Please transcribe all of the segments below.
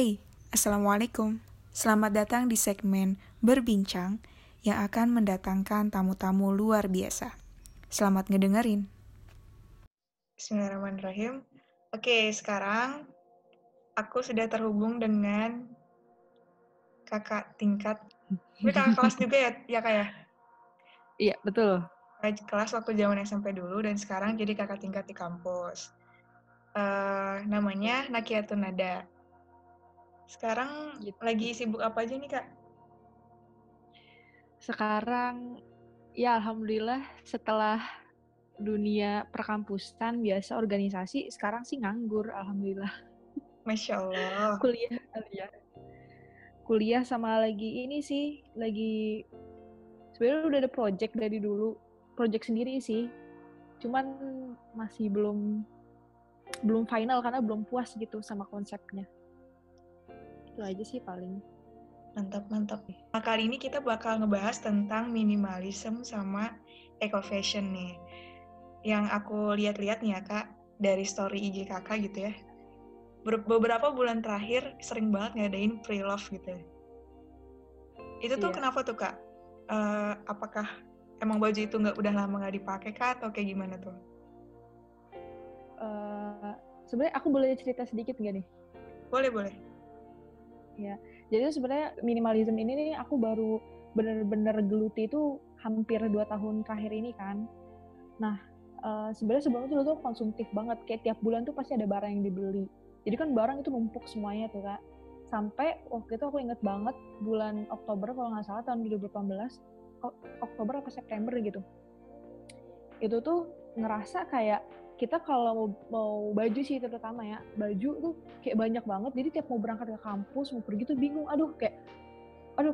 Hey, Assalamualaikum. Selamat datang di segmen Berbincang yang akan mendatangkan tamu-tamu luar biasa. Selamat ngedengerin. Bismillahirrahmanirrahim. Oke, sekarang aku sudah terhubung dengan kakak tingkat. Ini kakak kelas juga ya kak ya? Iya, betul. Kakak kelas waktu zaman SMP dulu dan sekarang jadi kakak tingkat di kampus. Namanya Nakia Tunada. Sekarang gitu. Lagi sibuk apa aja nih kak? Sekarang ya alhamdulillah setelah dunia perkampusan biasa organisasi, sekarang sih nganggur alhamdulillah. Masya Allah. Kuliah sama lagi ini sih, lagi sebenarnya udah ada project dari dulu, project sendiri sih. Cuman masih belum final karena belum puas gitu sama konsepnya. Itu aja sih paling. Mantap. Nah, kali ini kita bakal ngebahas tentang minimalism sama eco-fashion nih. Yang aku lihat-lihat nih ya kak, dari story IG kakak gitu ya. Beberapa bulan terakhir sering banget ngadain pre-love gitu ya. Itu tuh kenapa tuh kak? Apakah emang baju itu udah lama nggak dipakai kak atau kayak gimana tuh? Sebenarnya aku boleh cerita sedikit nggak nih? Boleh. Ya, jadi sebenarnya minimalism ini nih aku baru bener-bener geluti itu hampir 2 tahun terakhir ini kan. Nah, sebenarnya sebelum itu dulu tuh konsumtif banget. Kayak tiap bulan tuh pasti ada barang yang dibeli. Jadi kan barang itu numpuk semuanya tuh kak. Sampai waktu itu aku inget banget bulan Oktober kalau nggak salah tahun 2018, Oktober apa September gitu. Itu tuh ngerasa kayak kita kalau mau baju sih terutama ya, baju tuh kayak banyak banget, jadi tiap mau berangkat ke kampus, mau pergi tuh bingung, aduh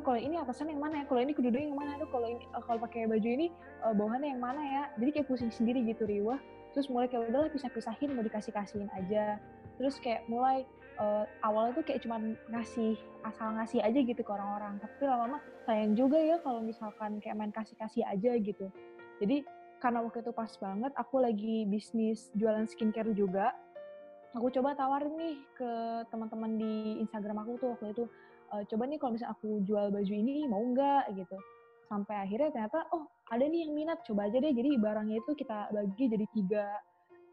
kalau ini atasan yang mana ya, kalau ini kedudukan yang mana, aduh kalau pakai baju ini bawahannya yang mana ya, jadi kayak pusing sendiri gitu, riwah, terus mulai kayak udahlah pisah-pisahin, mau dikasih-kasihin aja, terus kayak mulai awalnya tuh kayak cuman asal ngasih aja gitu ke orang-orang, tapi lama-lama sayang juga ya kalau misalkan kayak main kasih-kasih aja gitu, jadi karena waktu itu pas banget, aku lagi bisnis jualan skincare juga. Aku coba tawarin nih ke teman-teman di Instagram aku tuh waktu itu, coba nih kalau misalnya aku jual baju ini, mau nggak gitu. Sampai akhirnya ternyata, oh ada nih yang minat, coba aja deh. Jadi barangnya itu kita bagi jadi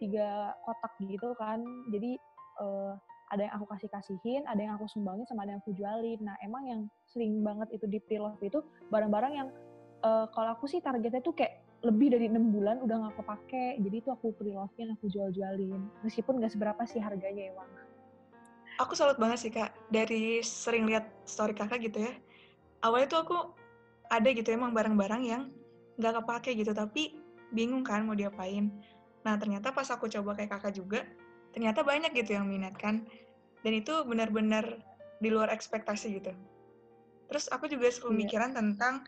tiga kotak gitu kan. Jadi ada yang aku kasih-kasihin, ada yang aku sumbangin, sama ada yang aku jualin. Nah emang yang sering banget itu di pre-love itu, barang-barang yang kalau aku sih targetnya tuh kayak, lebih dari 6 bulan udah gak kepake, jadi itu aku pre-love-in, aku jual-jualin. Meskipun gak seberapa sih harganya emang. Aku salut banget sih kak, dari sering lihat story kakak gitu ya. Awalnya tuh aku ada gitu emang barang-barang yang gak kepake gitu, tapi bingung kan mau diapain. Nah ternyata pas aku coba kayak kakak juga, ternyata banyak gitu yang minat kan. Dan itu benar-benar di luar ekspektasi gitu. Terus aku juga sepemikiran tentang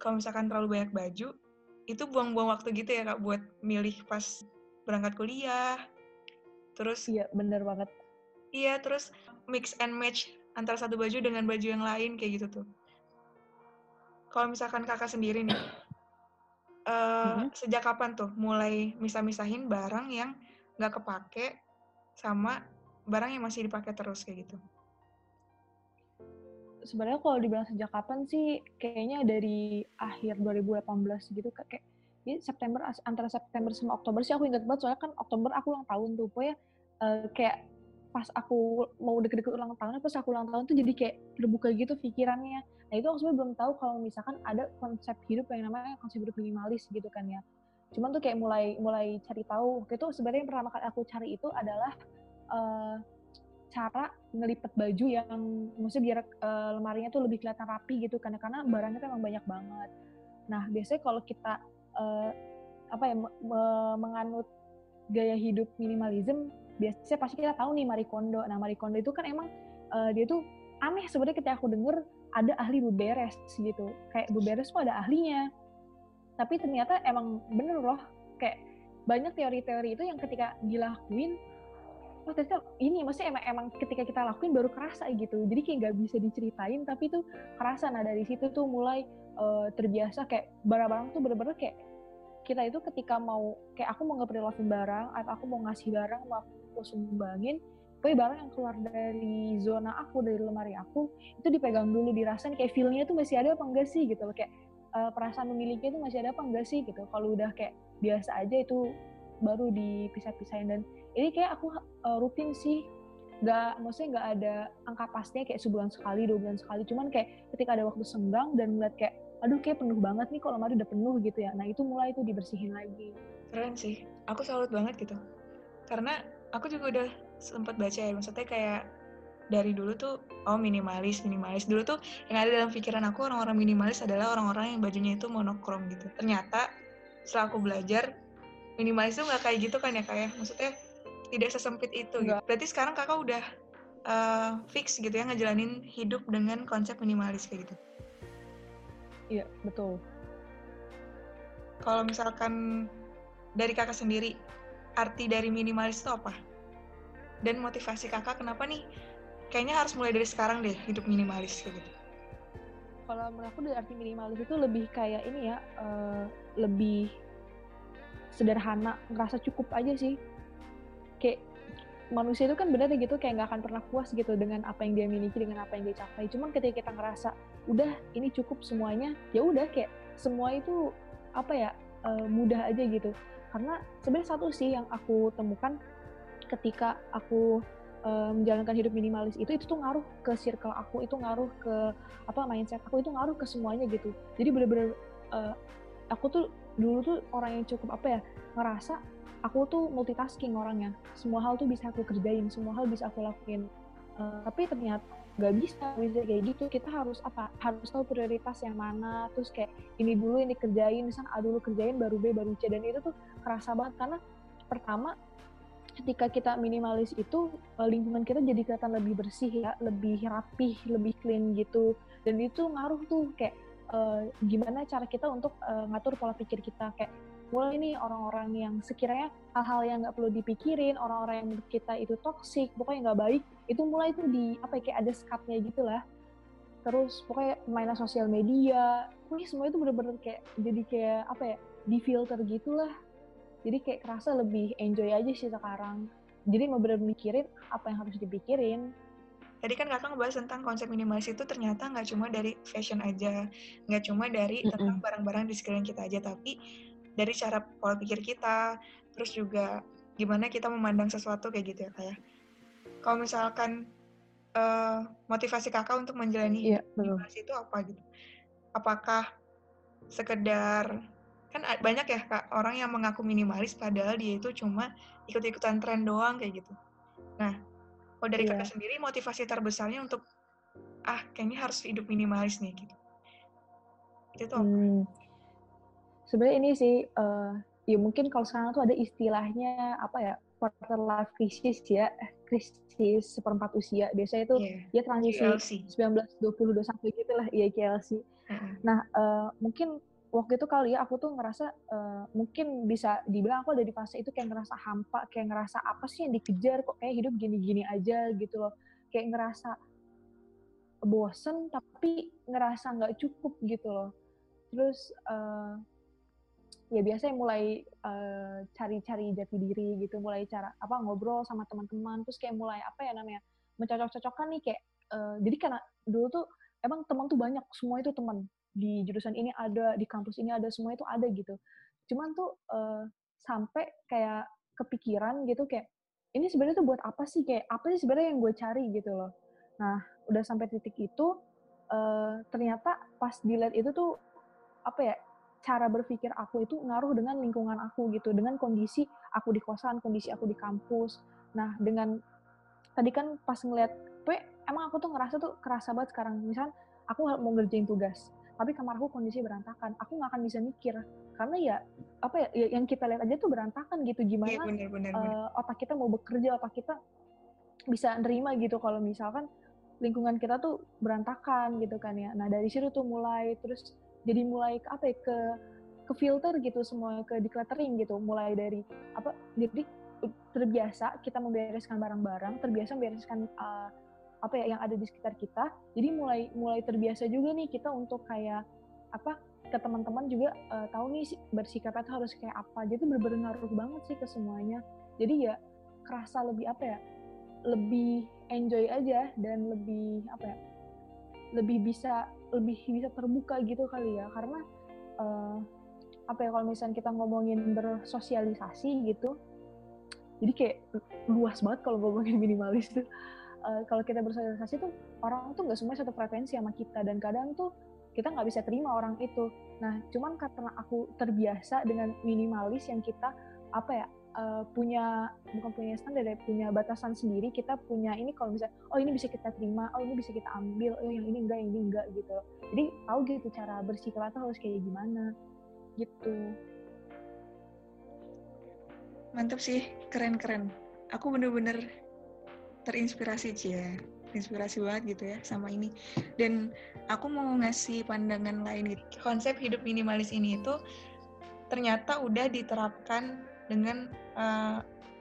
kalau misalkan terlalu banyak baju, itu buang-buang waktu gitu ya kak buat milih pas berangkat kuliah. Terus iya bener banget. Iya terus mix and match antara satu baju dengan baju yang lain kayak gitu tuh. Kalau misalkan kakak sendiri nih, sejak kapan tuh mulai misah-misahin barang yang nggak kepake sama barang yang masih dipakai terus kayak gitu? Sebenarnya kalau dibilang sejak kapan sih, kayaknya dari akhir 2018 gitu, kayak September, antara September sama Oktober sih aku ingat banget, soalnya kan Oktober aku ulang tahun tuh, pokoknya kayak pas aku mau deket-deket ulang tahun, pas aku ulang tahun tuh jadi kayak terbuka gitu pikirannya. Nah itu aku sebenarnya belum tahu kalau misalkan ada konsep hidup yang namanya konsep hidup minimalis gitu kan ya. Cuman tuh kayak mulai cari tahu. Waktu itu sebenarnya yang pertama kali aku cari itu adalah cara ngelipet baju yang maksudnya biar lemarinya tuh lebih kelihatan rapi gitu karena barangnya tuh emang banyak banget. Nah biasanya kalau kita menganut gaya hidup minimalism, biasanya pasti kita tahu nih Marie Kondo. Nah Marie Kondo itu kan emang dia tuh aneh sebenarnya ketika aku denger ada ahli beberes gitu, kayak beberes tuh ada ahlinya. Tapi ternyata emang bener loh, kayak banyak teori-teori itu yang ketika dilakuin ternyata ini maksudnya emang ketika kita lakuin baru kerasa gitu, jadi kayak nggak bisa diceritain tapi tuh kerasa. Nah dari situ tuh mulai terbiasa kayak barang-barang tuh bener-bener kayak kita itu ketika mau kayak aku mau nge-pre-love-in barang atau aku mau ngasih barang, mau aku sumbangin, pokoknya barang yang keluar dari zona aku, dari lemari aku, itu dipegang dulu, dirasain kayak feel-nya tuh masih ada apa enggak sih gitu loh, kayak perasaan memilikinya tuh masih ada apa enggak sih gitu. Kalau udah kayak biasa aja itu baru dipisah-pisahin. Dan ini kayak aku rutin sih, nggak, maksudnya nggak ada angka pastinya kayak sebulan sekali, 2 bulan sekali, cuman kayak ketika ada waktu senggang dan ngeliat kayak aduh kayak penuh banget nih kok lemari udah penuh gitu ya, nah itu mulai itu dibersihin lagi. Keren sih, aku salut banget gitu, karena aku juga udah sempat baca ya, maksudnya kayak dari dulu tuh minimalis dulu tuh yang ada dalam pikiran aku, orang-orang minimalis adalah orang-orang yang bajunya itu monokrom gitu. Ternyata setelah aku belajar, minimalis tuh nggak kayak gitu kan ya, kayak maksudnya tidak sesempit itu gitu. Berarti sekarang kakak udah fix gitu ya, ngejalanin hidup dengan konsep minimalis kayak gitu. Iya, betul. Kalau misalkan dari kakak sendiri, arti dari minimalis itu apa? Dan motivasi kakak kenapa nih kayaknya harus mulai dari sekarang deh hidup minimalis kayak gitu? Kalau menurut aku dari arti minimalis itu lebih kayak ini ya, lebih sederhana, ngerasa cukup aja sih. Kayak manusia itu kan benar gitu, kayak nggak akan pernah puas gitu dengan apa yang dia miliki, dengan apa yang dia capai. Cuman ketika kita ngerasa udah ini cukup semuanya, ya udah kayak semua itu apa ya, mudah aja gitu. Karena sebenarnya satu sih yang aku temukan ketika aku menjalankan hidup minimalis itu tuh ngaruh ke circle aku, itu ngaruh ke apa mindset aku, itu ngaruh ke semuanya gitu. Jadi benar-benar aku tuh dulu tuh orang yang cukup apa ya, ngerasa aku tuh multitasking orangnya, semua hal tuh bisa aku kerjain, semua hal bisa aku lakuin. Tapi ternyata nggak bisa kayak gitu. Kita harus apa? Harus tahu prioritas yang mana. Terus kayak ini dulu ini kerjain, misalnya A dulu kerjain, baru B, baru C. Dan itu tuh kerasa banget karena pertama ketika kita minimalis itu lingkungan kita jadi kelihatan lebih bersih ya, lebih rapih, lebih clean gitu. Dan itu ngaruh tuh kayak gimana cara kita untuk ngatur pola pikir kita, kayak mulai nih orang-orang yang sekiranya hal-hal yang nggak perlu dipikirin, orang-orang yang menurut kita itu toksik, pokoknya nggak baik, itu mulai itu di apa kayak ada skatnya gitu lah. Terus pokoknya mainan sosial media, pokoknya semua itu bener-bener kayak jadi kayak apa ya, di filter gitulah. Jadi kayak kerasa lebih enjoy aja sih sekarang. Jadi mau bener-bener mikirin apa yang harus dipikirin. Tadi kan kakak ngebahas tentang konsep minimalis itu ternyata nggak cuma dari fashion aja, nggak cuma dari tentang barang-barang di sekeliling kita aja, tapi dari cara pola pikir kita, terus juga gimana kita memandang sesuatu kayak gitu ya kak ya. Kalau misalkan motivasi kakak untuk menjalani minimalis itu apa gitu? Apakah sekedar, kan banyak ya kak orang yang mengaku minimalis padahal dia itu cuma ikut-ikutan tren doang kayak gitu. Nah, kalau dari kakak sendiri motivasi terbesarnya untuk kayaknya harus hidup minimalis nih gitu. Itu tuh apa? Sebenarnya ini sih, ya mungkin kalau sekarang tuh ada istilahnya apa ya, quarter life crisis ya, krisis seperempat usia. Biasanya itu ya transisi KLC. 19, 20, 21 gitu lah, ya KLC. Nah, mungkin waktu itu kali ya aku tuh ngerasa, mungkin bisa dibilang aku ada di fase itu kayak ngerasa hampa, kayak ngerasa apa sih yang dikejar, kok kayak hidup gini-gini aja gitu loh. Kayak ngerasa bosen tapi ngerasa nggak cukup gitu loh. Terus, ya biasanya mulai cari-cari jati diri gitu, mulai cara apa ngobrol sama teman-teman, terus kayak mulai apa ya namanya mencocok-cocokkan nih kayak jadi karena dulu tuh emang teman tuh banyak, semua itu teman di jurusan ini ada, di kampus ini ada, semua itu ada gitu. Cuman tuh sampai kayak kepikiran gitu kayak ini sebenarnya tuh buat apa sih, kayak apa sih sebenarnya yang gue cari gitu loh. Nah udah sampai titik itu ternyata pas dilihat itu tuh apa ya, cara berpikir aku itu ngaruh dengan lingkungan aku gitu, dengan kondisi aku di kosan, kondisi aku di kampus. Nah, dengan tadi kan pas ngeliat, emang aku tuh ngerasa tuh kerasa banget sekarang. Misal aku mau ngerjain tugas, tapi kamar aku kondisi berantakan, aku nggak akan bisa mikir karena ya apa ya yang kita lihat aja tuh berantakan gitu. Gimana ya, bener. Otak kita mau bekerja, otak kita bisa nerima gitu kalau misalkan lingkungan kita tuh berantakan gitu kan ya. Nah dari situ tuh mulai terus. Jadi mulai ke filter gitu, semua ke decluttering gitu, mulai dari apa, jadi terbiasa kita membereskan barang-barang, terbiasa membereskan apa ya yang ada di sekitar kita. Jadi mulai terbiasa juga nih kita untuk kayak apa ke teman-teman juga tahu nih bersikapnya tuh harus kayak apa. Jadi benar-benar ngaruh banget sih ke semuanya. Jadi ya kerasa lebih apa ya, lebih enjoy aja dan lebih apa ya, lebih bisa terbuka gitu kali ya, karena apa ya, kalau misalnya kita ngomongin bersosialisasi gitu, jadi kayak luas banget kalau ngomongin minimalis tuh. Kalau kita bersosialisasi tuh orang tuh nggak semua satu frekuensi sama kita, dan kadang tuh kita nggak bisa terima orang itu. Nah, cuman karena aku terbiasa dengan minimalis yang kita apa ya, punya standar, punya batasan sendiri, kita punya ini kalau misalnya, oh ini bisa kita terima, oh ini bisa kita ambil, oh yang ini enggak gitu. Jadi tahu gitu cara bersikap harus kayak gimana gitu. Mantap sih, keren. Aku bener-bener terinspirasi inspirasi banget gitu ya sama ini. Dan aku mau ngasih pandangan lain gitu. Konsep hidup minimalis ini itu ternyata udah diterapkan dengan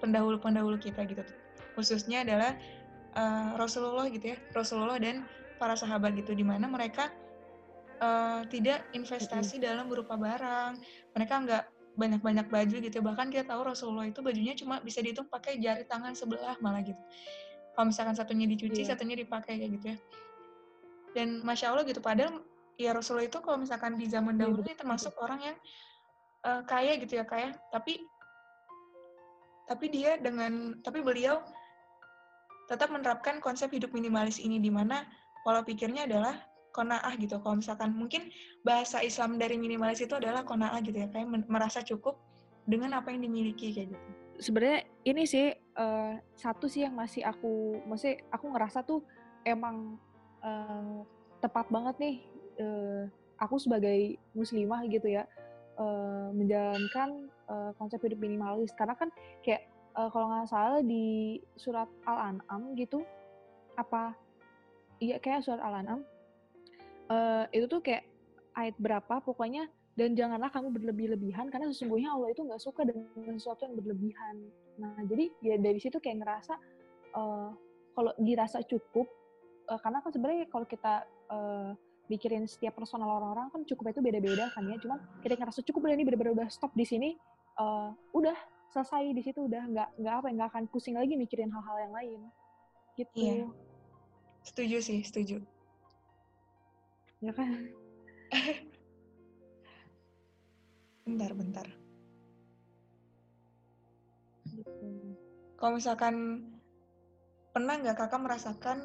pendahulu-pendahulu kita gitu. Khususnya adalah Rasulullah gitu ya. Rasulullah dan para sahabat gitu, di mana mereka tidak investasi dalam berupa barang. Mereka nggak banyak-banyak baju gitu. Bahkan kita tahu Rasulullah itu bajunya cuma bisa dihitung pakai jari tangan sebelah malah gitu. Kalau misalkan satunya dicuci, satunya dipakai kayak gitu ya. Dan Masya Allah gitu, padahal ya Rasulullah itu kalau misalkan di zaman dahulu dia termasuk orang yang kaya gitu ya, kaya, tapi dia dengan beliau tetap menerapkan konsep hidup minimalis ini, di mana pola pikirnya adalah qanaah gitu. Kalau misalkan mungkin bahasa Islam dari minimalis itu adalah qanaah gitu ya, kayak merasa cukup dengan apa yang dimiliki kayak gitu. Sebenarnya ini sih satu sih yang masih aku ngerasa tuh emang tepat banget nih, aku sebagai muslimah gitu ya, menjalankan konsep hidup minimalis. Karena kan kayak kalau nggak salah di surat Al-An'am gitu, kayak surat Al-An'am itu tuh kayak ayat berapa pokoknya, dan janganlah kamu berlebih-lebihan karena sesungguhnya Allah itu nggak suka dengan sesuatu yang berlebihan. Nah jadi ya dari situ kayak ngerasa kalau dirasa cukup, karena kan sebenarnya kalau kita mikirin setiap personal orang-orang kan cukup itu beda-beda kan ya, cuman kita ngerasa cukup udah, ini bener-bener udah stop di sini, udah selesai di situ, udah nggak akan pusing lagi mikirin hal-hal yang lain gitu. Iya. setuju ya kan. bentar gitu. Kalau misalkan pernah nggak kakak merasakan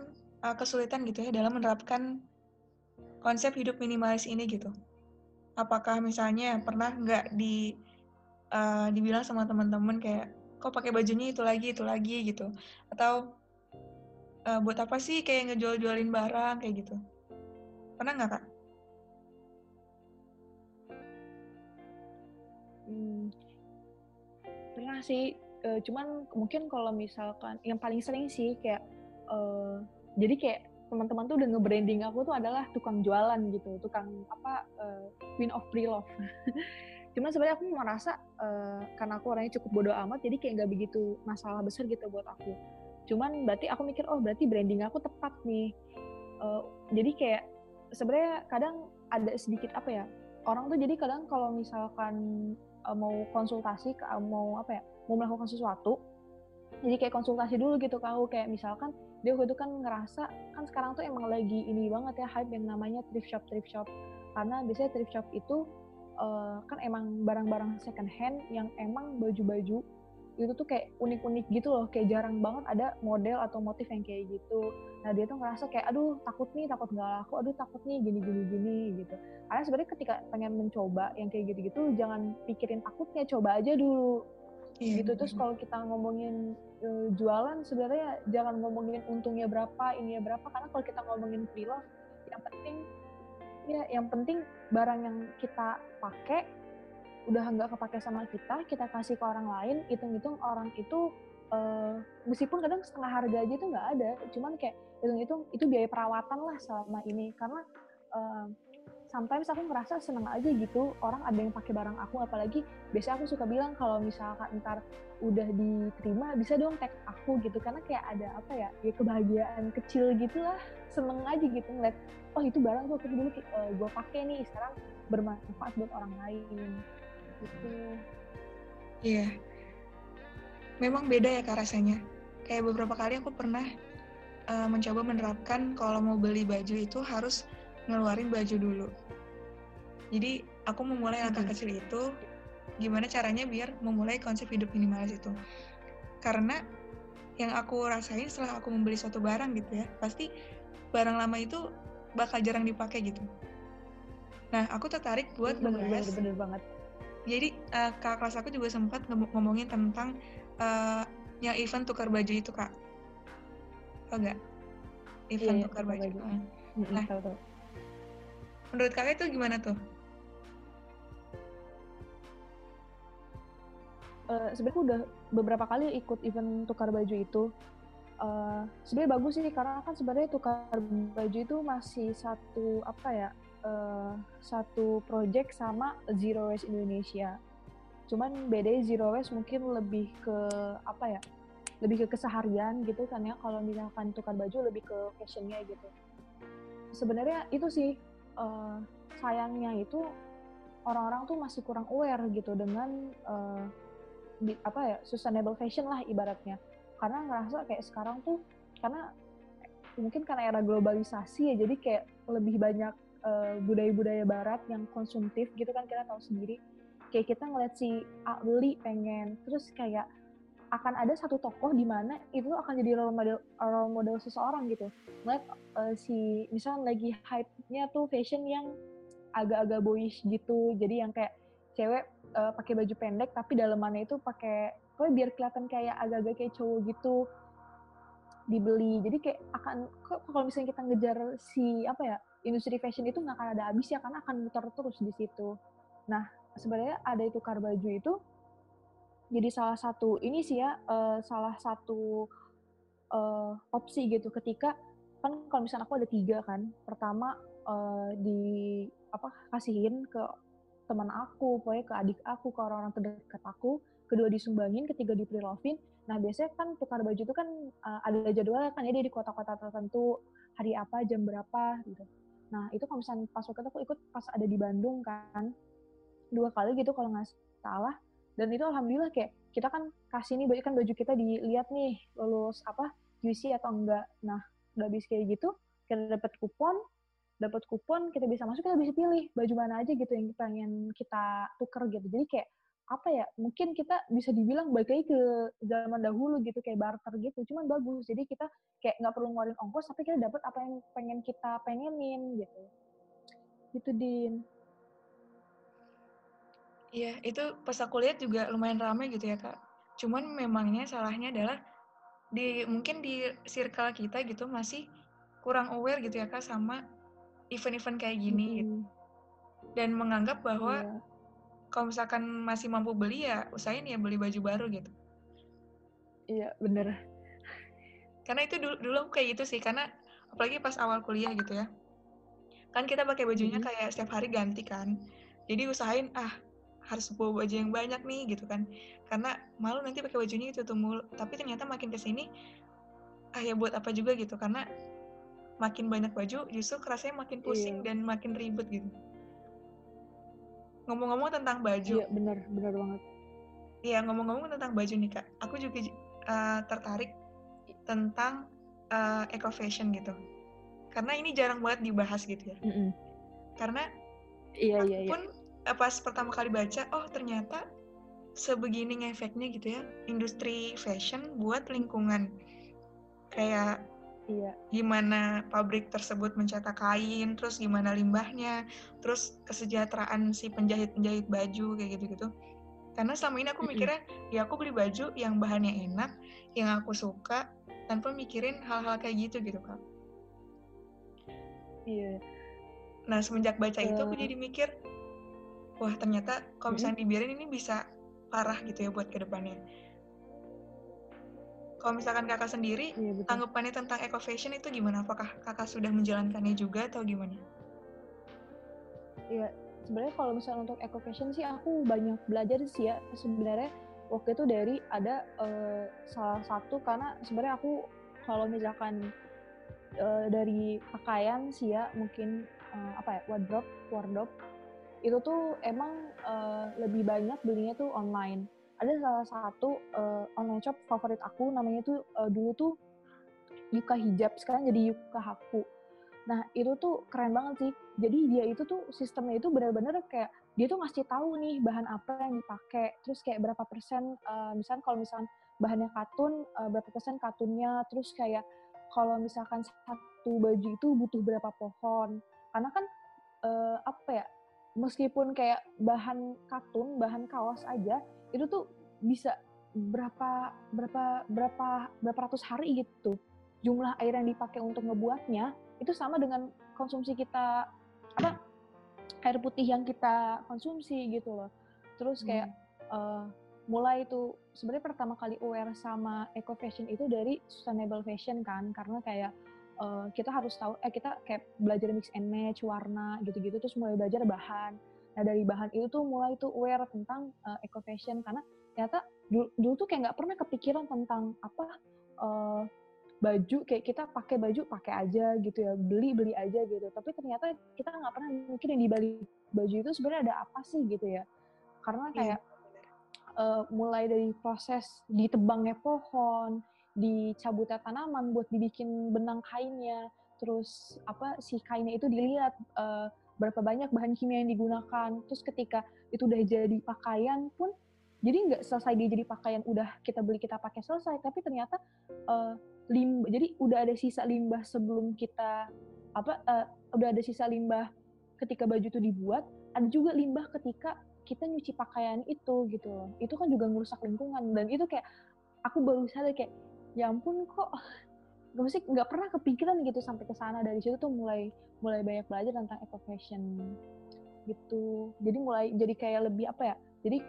kesulitan gitu ya dalam menerapkan konsep hidup minimalis ini gitu? Apakah misalnya pernah nggak dibilang sama teman-teman kayak, kok pakai bajunya itu lagi gitu, atau buat apa sih kayak ngejual-jualin barang kayak gitu? Pernah nggak Kak? Pernah sih, cuman mungkin kalau misalkan yang paling sering sih kayak jadi kayak teman-teman tuh udah nge-branding aku tuh adalah tukang jualan gitu, tukang queen of pre-love. Cuman sebenarnya aku merasa karena aku orangnya cukup bodo amat, jadi kayak nggak begitu masalah besar gitu buat aku. Cuman berarti aku mikir, oh berarti branding aku tepat nih. Jadi kayak sebenarnya kadang ada sedikit orang tuh jadi kadang kalau misalkan mau konsultasi, mau melakukan sesuatu, jadi kayak konsultasi dulu gitu ke aku, kayak misalkan dia itu kan ngerasa kan sekarang tuh emang lagi ini banget ya, hype yang namanya thrift shop, karena biasanya thrift shop itu kan emang barang-barang second hand yang emang baju-baju itu tuh kayak unik-unik gitu loh, kayak jarang banget ada model atau motif yang kayak gitu. Nah dia tuh ngerasa kayak aduh takut nggak laku, aduh takut nih gini gitu. Karena sebenarnya ketika pengen mencoba yang kayak gitu-gitu jangan pikirin takutnya, coba aja dulu. Gitu. Terus kalau kita ngomongin jualan, sebenarnya jangan ngomongin untungnya berapa, ininya berapa, karena kalau kita ngomongin pre-love, yang penting barang yang kita pakai udah nggak kepake sama kita kasih ke orang lain, hitung-hitung orang itu meskipun kadang setengah harga aja itu nggak ada, cuman kayak hitung-hitung itu biaya perawatan lah selama ini, karena sometimes aku ngerasa seneng aja gitu orang ada yang pakai barang aku, apalagi biasanya aku suka bilang kalau misalkan ntar udah diterima bisa dong tag aku gitu, karena kayak ada ya kebahagiaan kecil gitulah, seneng aja gitu ngeliat oh itu barang tuh dulu gue pakai nih, sekarang bermanfaat buat orang lain gitu. Iya, memang beda ya Kak rasanya kayak beberapa kali aku pernah mencoba menerapkan kalau mau beli baju itu harus ngeluarin baju dulu. Jadi aku memulai langkah kecil itu, gimana caranya biar memulai konsep hidup minimalis itu. Karena yang aku rasain setelah aku membeli suatu barang gitu ya, pasti barang lama itu bakal jarang dipakai gitu. Nah, aku tertarik buat membahas. Bener banget. Jadi kakak kelas aku juga sempat ngomongin tentang yang event tukar baju itu, Kak. Tau gak? Event tukar baju. Nah, menurut kakak itu gimana tuh? Sebenarnya udah beberapa kali ikut event tukar baju itu. Sebenarnya bagus sih, karena kan sebenarnya tukar baju itu masih satu apa ya? Satu project sama Zero Waste Indonesia. Cuman bedanya Zero Waste mungkin lebih ke apa ya? Lebih ke keseharian gitu kan ya. Kalau misalkan tukar baju lebih ke fashionnya gitu. Sebenarnya itu sih sayangnya itu orang-orang tuh masih kurang aware gitu dengan sustainable fashion lah ibaratnya. Karena ngerasa kayak sekarang tuh karena era globalisasi ya, jadi kayak lebih banyak budaya-budaya barat yang konsumtif gitu kan, kita tahu sendiri. Kayak kita ngeliat si A beli pengen, terus kayak akan ada satu tokoh di mana itu akan jadi role model seseorang gitu. Ngeliat si misalnya lagi hype-nya tuh fashion yang agak-agak boyish gitu, jadi yang kayak cewek pakai baju pendek tapi dalemannya itu pakai kok biar kelihatan kayak agak-agak kayak cowok gitu, dibeli. Jadi kayak akan kalau misalnya kita ngejar si industri fashion itu nggak akan ada habisnya, karena akan muter terus di situ. Nah, sebenarnya ada tukar baju itu jadi salah satu ini sih ya, salah satu opsi gitu. Ketika kan kalau misalnya aku ada 3 kan, pertama kasihin ke teman aku, pokoknya ke adik aku, ke orang-orang terdekat aku, kedua disumbangin, ketiga diprelovin. Nah, biasanya kan tukar baju itu kan ada jadwalnya kan, jadi di kota-kota tertentu hari apa, jam berapa gitu. Nah, itu kalau misalnya pas waktu itu aku ikut pas ada di Bandung kan, 2 kali gitu kalau nggak salah. Dan itu alhamdulillah kayak kita kan kasih nih baju kita dilihat nih lulus QC atau enggak. Nah, udah habis kayak gitu kita dapat kupon kita bisa masuk, kita bisa pilih baju mana aja gitu yang pengen kita tuker gitu. Jadi kayak mungkin kita bisa dibilang balik lagi ke zaman dahulu gitu, kayak barter gitu, cuman bagus. Jadi kita kayak nggak perlu ngeluarin ongkos, tapi kita dapat apa yang pengen kita pengenin gitu. Gitu, Din. Iya, itu pas aku lihat juga lumayan ramai gitu ya, Kak. Cuman memangnya salahnya adalah mungkin di circle kita gitu masih kurang aware gitu ya, Kak, sama event-event kayak gini gitu. Dan menganggap bahwa kalau misalkan masih mampu beli ya usahain ya beli baju baru gitu. Iya, bener. Karena itu dulu kayak gitu sih, karena apalagi pas awal kuliah gitu ya. Kan kita pakai bajunya kayak setiap hari ganti kan. Jadi usahain harus bawa baju yang banyak nih gitu kan. Karena malu nanti pakai bajunya itu tuh mulu. Tapi ternyata makin kesini ya buat apa juga gitu, karena makin banyak baju justru kerasanya makin pusing dan makin ribet gitu. Ngomong-ngomong tentang baju. Iya, benar banget. Iya, ngomong-ngomong tentang baju nih, Kak. Aku juga tertarik tentang eco fashion gitu. Karena ini jarang banget dibahas gitu ya. Mm-hmm. Karena pas pertama kali baca, oh ternyata sebegini efeknya gitu ya, industri fashion buat lingkungan. Kayak gimana pabrik tersebut mencetak kain, terus gimana limbahnya, terus kesejahteraan si penjahit-penjahit baju, kayak gitu-gitu. Karena selama ini aku mikirnya, ya aku beli baju yang bahannya enak, yang aku suka, tanpa mikirin hal-hal kayak gitu, Kak. Iya. Nah, semenjak baca itu aku jadi mikir, wah ternyata kalau misalnya dibiarin ini bisa parah gitu ya buat kedepannya. Kalau misalkan kakak sendiri, tanggapannya tentang eco fashion itu gimana? Apakah kakak sudah menjalankannya juga atau gimana? Iya, sebenarnya kalau misalnya untuk eco fashion sih aku banyak belajar sih ya. Sebenarnya waktu itu dari ada salah satu, karena sebenarnya aku kalau misalkan dari pakaian sih ya, mungkin wardrobe itu tuh emang lebih banyak belinya tuh online. ada salah satu online shop favorit aku, namanya tuh dulu tuh Yuka Hijab, sekarang jadi Yuka Haku. Nah itu tuh keren banget sih, jadi dia itu tuh sistemnya itu benar-benar kayak dia tuh ngasih tahu nih bahan apa yang dipakai, terus kayak berapa persen, misalnya kalau misalkan bahannya katun, berapa persen katunnya, terus kayak kalau misalkan satu baju itu butuh berapa pohon, karena kan apa ya, meskipun kayak bahan katun, bahan kaos aja itu tuh bisa berapa ratus hari gitu. Jumlah air yang dipakai untuk ngebuatnya itu sama dengan konsumsi kita apa air putih yang kita konsumsi gitu loh. Terus kayak mulai itu sebenarnya pertama kali aware sama eco fashion itu dari sustainable fashion kan, karena kayak kita harus tahu kita kayak belajar mix and match warna gitu-gitu, terus mulai belajar bahan. Nah dari bahan itu tuh mulai tuh aware tentang eco fashion, karena ternyata dulu tuh kayak nggak pernah kepikiran tentang apa baju, kayak kita pakai baju pakai aja gitu ya, beli aja gitu, tapi ternyata kita nggak pernah mikir yang di balik baju itu sebenarnya ada apa sih gitu ya, karena kayak mulai dari proses ditebangnya pohon, dicabutnya tanaman buat dibikin benang kainnya, terus apa si kainnya itu dilihat berapa banyak bahan kimia yang digunakan, terus ketika itu udah jadi pakaian pun, jadi nggak selesai dia jadi pakaian udah kita beli kita pakai selesai, tapi ternyata limbah, jadi udah ada sisa limbah sebelum kita udah ada sisa limbah ketika baju itu dibuat, ada juga limbah ketika kita nyuci pakaian itu gitu loh, itu kan juga ngerusak lingkungan. Dan itu kayak aku baru sadar kayak ya ampun kok nggak pernah kepikiran gitu sampai ke sana. Dari situ tuh mulai banyak belajar tentang eco fashion gitu, jadi mulai jadi kayak lebih apa ya, jadi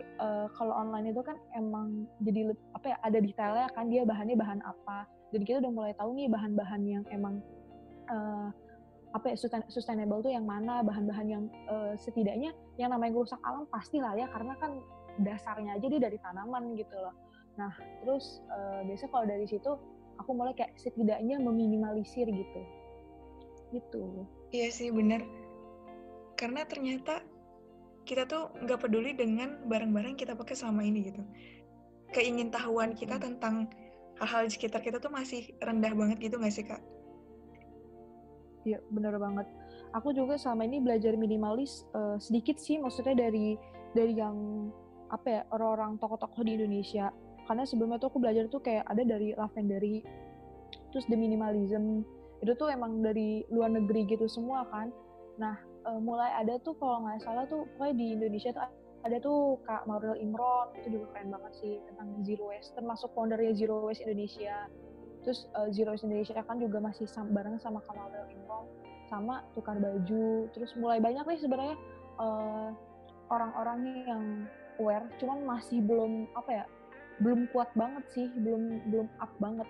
kalau online itu kan emang jadi apa ya, ada detailnya kan dia bahannya bahan apa. Jadi kita udah mulai tahu nih bahan-bahan yang emang apa ya, sustainable tuh yang mana, bahan-bahan yang setidaknya yang namanya merusak alam pasti lah ya, karena kan dasarnya aja dia dari tanaman gitu loh. Nah terus biasanya kalau dari situ aku mulai kayak setidaknya meminimalisir gitu. Gitu. Iya sih bener. Karena ternyata kita tuh nggak peduli dengan barang-barang kita pakai selama ini gitu. Keingintahuan kita tentang hal-hal di sekitar kita tuh masih rendah banget gitu nggak sih Kak? Iya benar banget. Aku juga selama ini belajar minimalis sedikit sih, maksudnya dari yang apa ya, orang-orang tokoh-tokoh di Indonesia. Karena sebelumnya tuh aku belajar tuh kayak ada dari Lavendery, terus The Minimalism, itu tuh emang dari luar negeri gitu semua kan. Nah mulai ada tuh kalau nggak salah tuh pokoknya di Indonesia tuh ada tuh Kak Maurel Imron, itu juga keren banget sih tentang Zero Waste, termasuk foundernya Zero Waste Indonesia. Terus Zero Waste Indonesia kan juga masih bareng sama Kak Maurel Imron, sama tukar baju. Terus mulai banyak nih sebenarnya orang-orang yang aware, cuman masih belum apa ya, belum kuat banget sih, belum up banget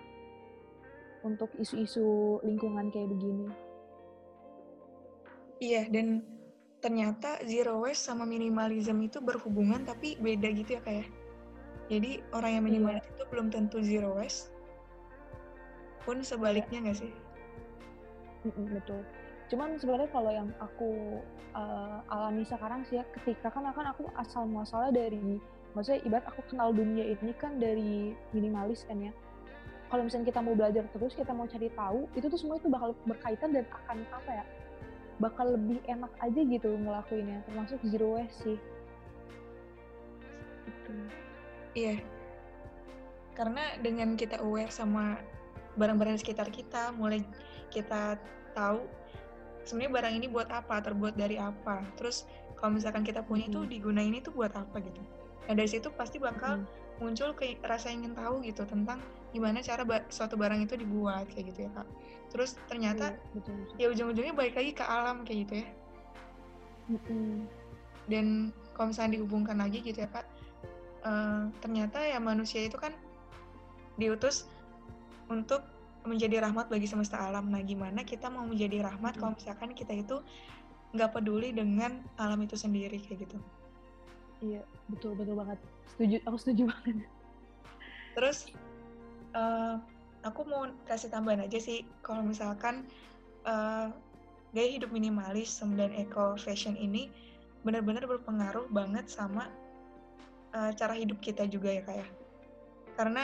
untuk isu-isu lingkungan kayak begini. Iya, dan ternyata zero waste sama minimalism itu berhubungan tapi beda gitu ya Kak ya. Jadi orang yang minimalis itu belum tentu zero waste, pun sebaliknya nggak sih? Betul. Cuman sebenarnya kalau yang aku alami sekarang sih ya, ketika kan aku asal muasalnya dari, maksudnya ibarat aku kenal dunia ini kan dari minimalis kan ya. Kalau misalnya kita mau belajar terus, kita mau cari tahu, itu tuh semua itu bakal berkaitan dan akan apa ya, bakal lebih enak aja gitu ngelakuinnya, termasuk zero waste sih. Iya, karena dengan kita aware sama barang-barang sekitar kita, mulai kita tahu sebenarnya barang ini buat apa, terbuat dari apa, terus kalau misalkan kita punya itu digunain itu buat apa gitu. Nah dari situ pasti bakal muncul kayak rasa ingin tahu gitu tentang gimana cara suatu barang itu dibuat kayak gitu ya Kak. Terus ternyata betul. Ya ujung-ujungnya balik lagi ke alam kayak gitu ya. Dan kalau misalnya dihubungkan lagi gitu ya Kak, ternyata ya manusia itu kan diutus untuk menjadi rahmat bagi semesta alam. Nah gimana kita mau menjadi rahmat kalau misalkan kita itu nggak peduli dengan alam itu sendiri kayak gitu. Iya betul banget, aku setuju banget. Terus aku mau kasih tambahan aja sih, kalau misalkan gaya hidup minimalis dan eco fashion ini benar-benar berpengaruh banget sama cara hidup kita juga ya Kak ya. Karena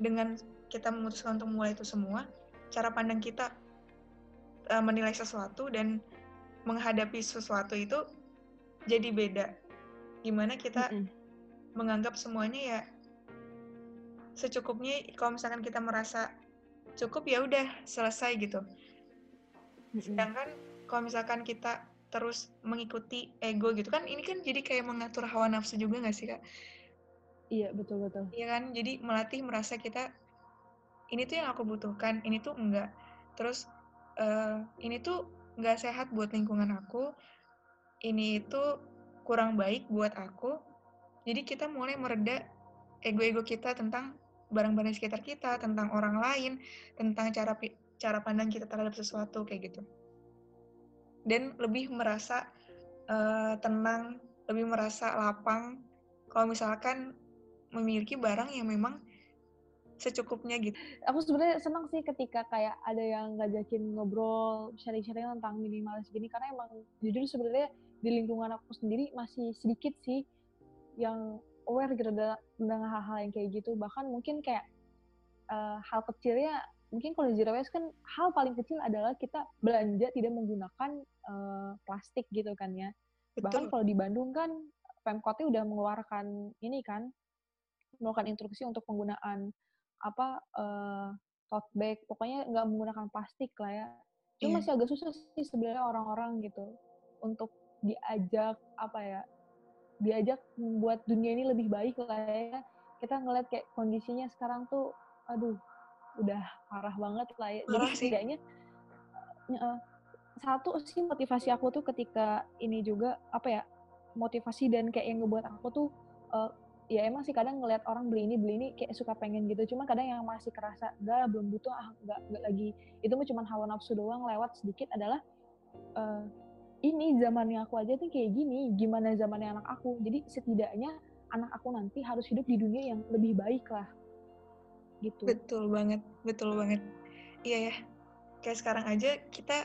dengan kita memutuskan untuk mulai itu semua, cara pandang kita menilai sesuatu dan menghadapi sesuatu itu jadi beda. Gimana kita menganggap semuanya ya secukupnya. Kalau misalkan kita merasa cukup ya udah selesai gitu. Sedangkan kalau misalkan kita terus mengikuti ego gitu kan, ini kan jadi kayak mengatur hawa nafsu juga nggak sih Kak? Iya betul. Iya kan, jadi melatih merasa kita ini tuh yang aku butuhkan, ini tuh enggak. Terus ini tuh enggak sehat buat lingkungan aku, ini tuh kurang baik buat aku. Jadi kita mulai mereda ego-ego kita tentang barang-barang sekitar kita, tentang orang lain, tentang cara pandang kita terhadap sesuatu kayak gitu. Dan lebih merasa tenang, lebih merasa lapang kalau misalkan memiliki barang yang memang secukupnya gitu. Aku sebenarnya senang sih ketika kayak ada yang ngajakin ngobrol, sharing-sharing tentang minimalis gini, karena emang jujur sebenarnya di lingkungan aku sendiri masih sedikit sih yang aware gitu dengan hal-hal yang kayak gitu. Bahkan mungkin kayak hal kecilnya, mungkin kalau di Zero Waste kan hal paling kecil adalah kita belanja tidak menggunakan plastik gitu kan ya. Betul. Bahkan kalau di Bandung kan Pemkotnya udah mengeluarkan ini kan, melakukan instruksi untuk penggunaan tote bag, pokoknya nggak menggunakan plastik lah ya. Cuma masih agak susah sih sebenarnya orang-orang gitu untuk diajak diajak membuat dunia ini lebih baik lah ya. Kita ngeliat kayak kondisinya sekarang tuh, aduh, udah parah banget lah ya. Jadi setidaknya satu sih motivasi aku tuh ketika ini juga motivasi dan kayak yang ngebuat aku tuh ya emang sih kadang ngelihat orang beli ini kayak suka pengen gitu, cuma kadang yang masih kerasa enggak, belum butuh, enggak lagi, itu mah cuma hawa nafsu doang lewat sedikit adalah ini zamannya aku aja tuh kayak gini, gimana zamannya anak aku, jadi setidaknya anak aku nanti harus hidup di dunia yang lebih baik lah gitu. Betul banget iya ya, kayak sekarang aja kita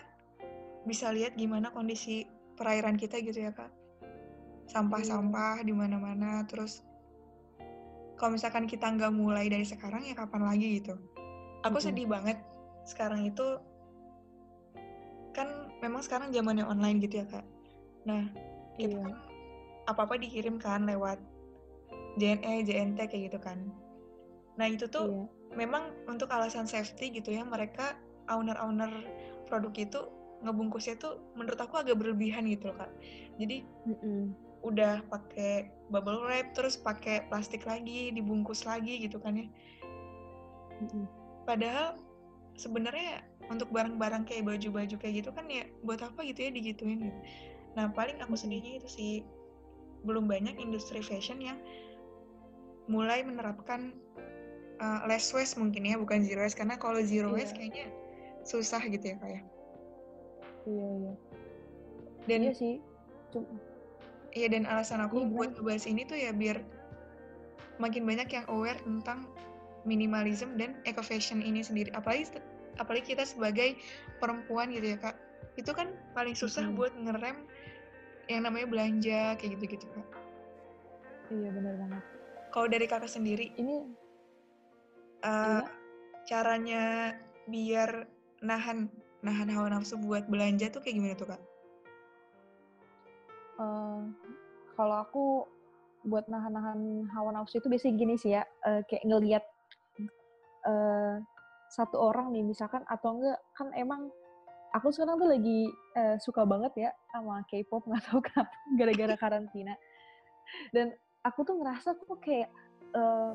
bisa lihat gimana kondisi perairan kita gitu ya Kak, sampah-sampah di mana-mana. Terus kalau misalkan kita nggak mulai dari sekarang ya kapan lagi gitu. Aku sedih banget sekarang itu kan, memang sekarang zamannya online gitu ya Kak. Nah kita kan apa-apa dikirimkan lewat JNE, JNT kayak gitu kan. Nah itu tuh memang untuk alasan safety gitu ya, mereka owner produk itu ngebungkusnya tuh menurut aku agak berlebihan gitu loh Kak. Jadi udah pakai bubble wrap, terus pakai plastik lagi, dibungkus lagi gitu kan ya. Padahal sebenarnya untuk barang-barang kayak baju-baju kayak gitu kan ya, buat apa gitu ya digituin gitu. Nah paling aku sedihnya itu sih, belum banyak industri fashion yang mulai menerapkan less waste mungkin ya, bukan zero waste, karena kalau zero waste kayaknya susah gitu ya Kak ya. Iya. Dan iya sih. Iya, dan alasan aku buat ngebahas ini tuh ya biar makin banyak yang aware tentang minimalism dan eco fashion ini sendiri. Apalagi kita sebagai perempuan gitu ya Kak, itu kan paling susah buat ngerem yang namanya belanja kayak gitu-gitu Kak. Iya benar banget. Kalau dari Kakak sendiri ini caranya biar nahan hawa nafsu buat belanja tuh kayak gimana tuh Kak? Kalau aku buat nahan hawa nafsu itu biasanya gini sih ya, kayak ngelihat satu orang nih misalkan, atau enggak kan emang aku sekarang tuh lagi suka banget ya sama K-pop, nggak tahu kenapa gara-gara karantina, dan aku tuh ngerasa tuh kayak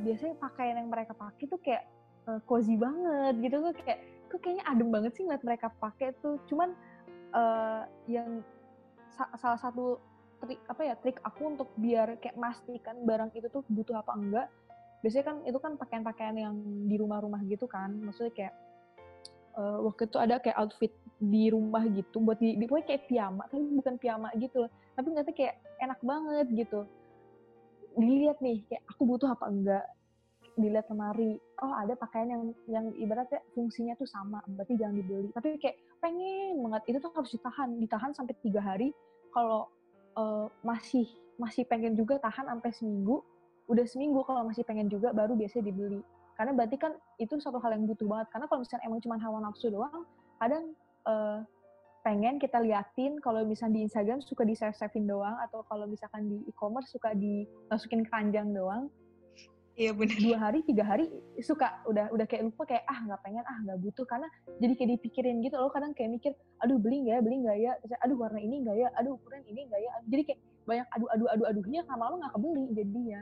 biasanya pakaian yang mereka pakai tuh kayak cozy banget gitu tuh, kayak tuh kayaknya adem banget sih ngeliat mereka pakai tuh. Cuman yang salah satu trik aku untuk biar kayak memastikan barang itu tuh butuh apa enggak, biasanya kan itu kan pakaian-pakaian yang di rumah-rumah gitu kan, maksudnya kayak waktu itu ada kayak outfit di rumah gitu buat di pokoknya kayak piyama, tapi bukan piyama gitu, tapi nggak tuh kayak enak banget gitu dilihat nih, kayak aku butuh apa enggak, dilihat lemari, oh ada pakaian yang ibaratnya fungsinya tuh sama, berarti jangan dibeli, tapi kayak pengen banget, itu tuh harus ditahan sampai 3 hari, kalau masih pengen juga tahan sampai seminggu, udah seminggu kalau masih pengen juga baru biasanya dibeli. Karena berarti kan itu satu hal yang butuh banget. Karena kalau misalnya emang cuma hawa nafsu doang, kadang pengen kita liatin, kalau misalnya di Instagram suka di save-savein doang, atau kalau misalkan di e-commerce suka dimasukin keranjang doang. Iya benar. 2 hari, 3 hari suka udah kayak lupa, kayak nggak pengen, nggak butuh, karena jadi kayak dipikirin gitu loh. Kadang kayak mikir, aduh beli nggak ya, terus aduh warna ini nggak ya, aduh ukuran ini nggak ya, jadi kayak banyak aduhnya, lama-lama nggak kebeli jadinya.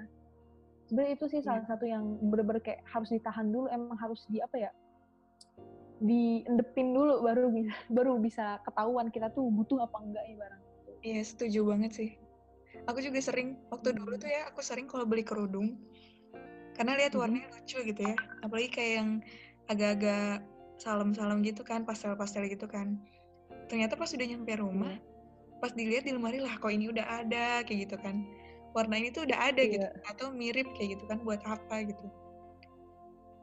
Sebenarnya itu sih salah satu yang bener-bener kayak harus ditahan dulu, emang harus diendepin dulu baru bisa ketahuan kita tuh butuh apa enggak ya barang. Iya, setuju banget sih. Aku juga sering waktu dulu tuh ya, aku sering kalau beli kerudung karena lihat warnanya lucu gitu ya, apalagi kayak yang agak-agak salam gitu kan, pastel gitu kan. Ternyata pas udah nyampe rumah, pas dilihat di lemari, lah kok ini udah ada kayak gitu kan. Warna ini tuh udah ada gitu, atau mirip kayak gitu kan, buat apa gitu.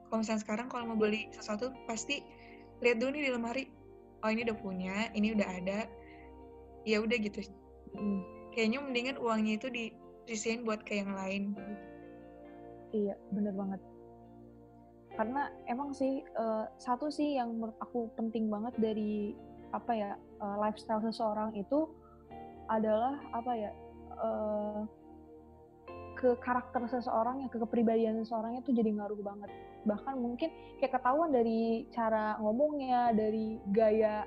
Kalau misalnya sekarang kalau mau beli sesuatu, pasti lihat dulu nih di lemari, oh ini udah punya, ini udah ada, ya udah gitu. Kayaknya mendingan uangnya itu disisiin buat ke yang lain. Iya, bener banget. Karena emang sih, satu sih yang menurut aku penting banget dari lifestyle seseorang itu adalah ke karakter seseorangnya, ke kepribadian seseorangnya tuh jadi ngaruh banget. Bahkan mungkin kayak ketahuan dari cara ngomongnya, dari gaya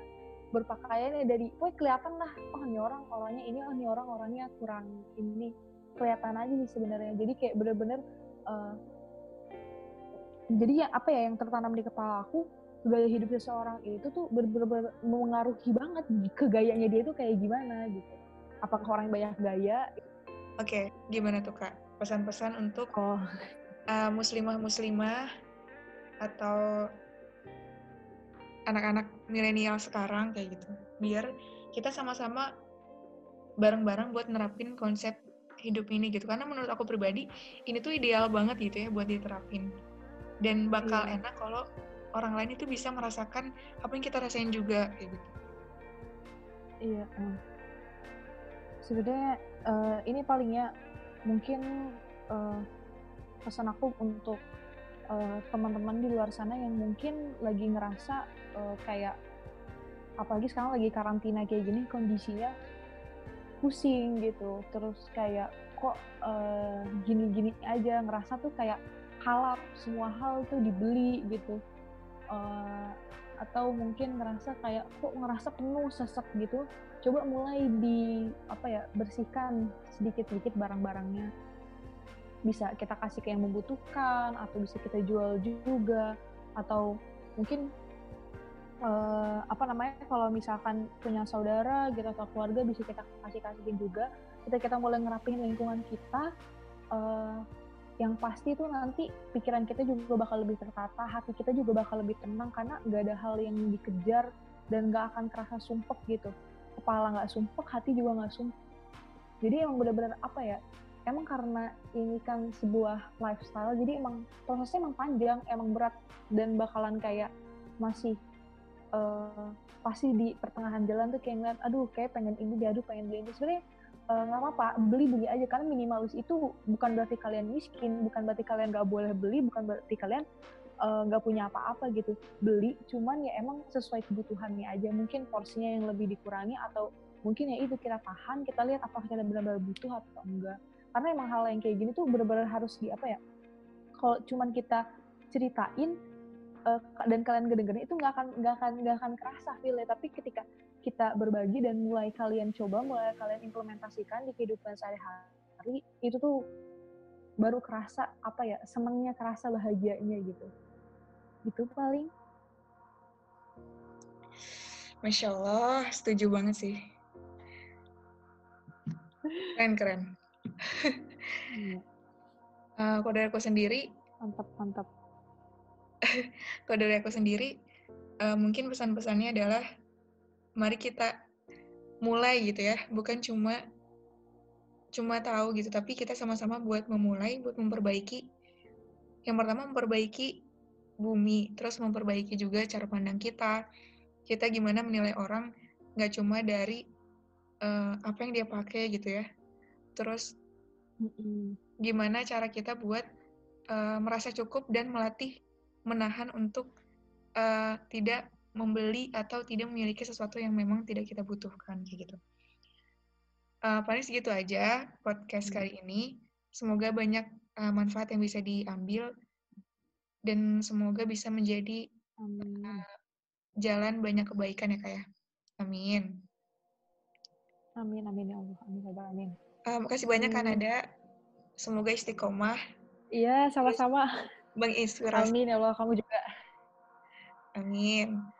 berpakaiannya, dari kelihatan lah, oh ini orang orangnya ini, oh ini orang orangnya kurang ini, kelihatan aja sih sebenarnya. Jadi kayak bener-bener jadi yang tertanam di kepala aku, gaya hidup seseorang itu tuh bener-bener mengaruhi banget ke gayanya dia tuh kayak gimana gitu. Apakah orang yang banyak gaya? Oke, gimana tuh Kak? Pesan-pesan untuk muslimah-muslimah atau anak-anak milenial sekarang kayak gitu, biar kita sama-sama bareng-bareng buat nerapin konsep hidup ini gitu. Karena menurut aku pribadi ini tuh ideal banget gitu ya buat diterapin, dan bakal enak kalau orang lain itu bisa merasakan apa yang kita rasain juga kayak gitu. Iya, sebenarnya ini palingnya mungkin pesan aku untuk teman-teman di luar sana yang mungkin lagi ngerasa kayak apalagi sekarang lagi karantina kayak gini, kondisinya pusing gitu, terus kayak kok gini-gini aja, ngerasa tuh kayak kalap, semua hal tuh dibeli gitu, atau mungkin ngerasa kayak kok ngerasa penuh, sesek gitu. Coba mulai bersihkan sedikit-sedikit barang-barangnya. Bisa kita kasih ke yang membutuhkan, atau bisa kita jual juga, atau mungkin kalau misalkan punya saudara gitu atau keluarga bisa kita kasih-kasihin juga. Kita mulai ngerapihin lingkungan kita, yang pasti itu nanti pikiran kita juga bakal lebih tertata, hati kita juga bakal lebih tenang karena nggak ada hal yang dikejar dan nggak akan kerasa sumpek gitu. Kepala nggak sumpek, hati juga nggak sumpek. Jadi emang benar-benar emang karena ini kan sebuah lifestyle, jadi emang prosesnya emang panjang, emang berat, dan bakalan kayak masih pasti di pertengahan jalan tuh kayak ngeliat, aduh kayak pengen ini, pengen beli ini. Sebenarnya nggak apa-apa, beli aja, karena minimalis itu bukan berarti kalian miskin, bukan berarti kalian nggak boleh beli, bukan berarti kalian nggak punya apa-apa gitu. Beli, cuman ya emang sesuai kebutuhannya aja, mungkin porsinya yang lebih dikurangi, atau mungkin ya itu kita tahan, kita lihat apakah kita benar-benar butuh atau enggak. Karena emang hal yang kayak gini tuh benar-benar harus kalau cuman kita ceritain dan kalian gede-gede itu nggak akan kerasa feel-nya. Tapi ketika kita berbagi dan mulai kalian coba, mulai kalian implementasikan di kehidupan sehari-hari, itu tuh baru kerasa senangnya, kerasa bahagianya gitu paling. Masya Allah, setuju banget sih, keren. Kalau dari aku sendiri, mantap. Kalau dari aku sendiri, mungkin pesan-pesannya adalah mari kita mulai gitu ya, bukan cuma tahu gitu, tapi kita sama-sama buat memulai, buat memperbaiki. Yang pertama memperbaiki bumi, terus memperbaiki juga cara pandang kita. Kita gimana menilai orang, nggak cuma dari apa yang dia pakai gitu ya. Terus Gimana cara kita buat merasa cukup dan melatih menahan untuk tidak membeli atau tidak memiliki sesuatu yang memang tidak kita butuhkan kayak gitu. Paling segitu aja podcast kali ini. Semoga banyak manfaat yang bisa diambil dan semoga bisa menjadi jalan banyak kebaikan ya Kak ya. Amin. Amin, amin ya Allah. Amin, amin. Amin. Makasih banyak Kak Nada. Semoga istiqomah. Iya, sama-sama. Menginspirasi. Amin ya Allah, kamu juga. Amin.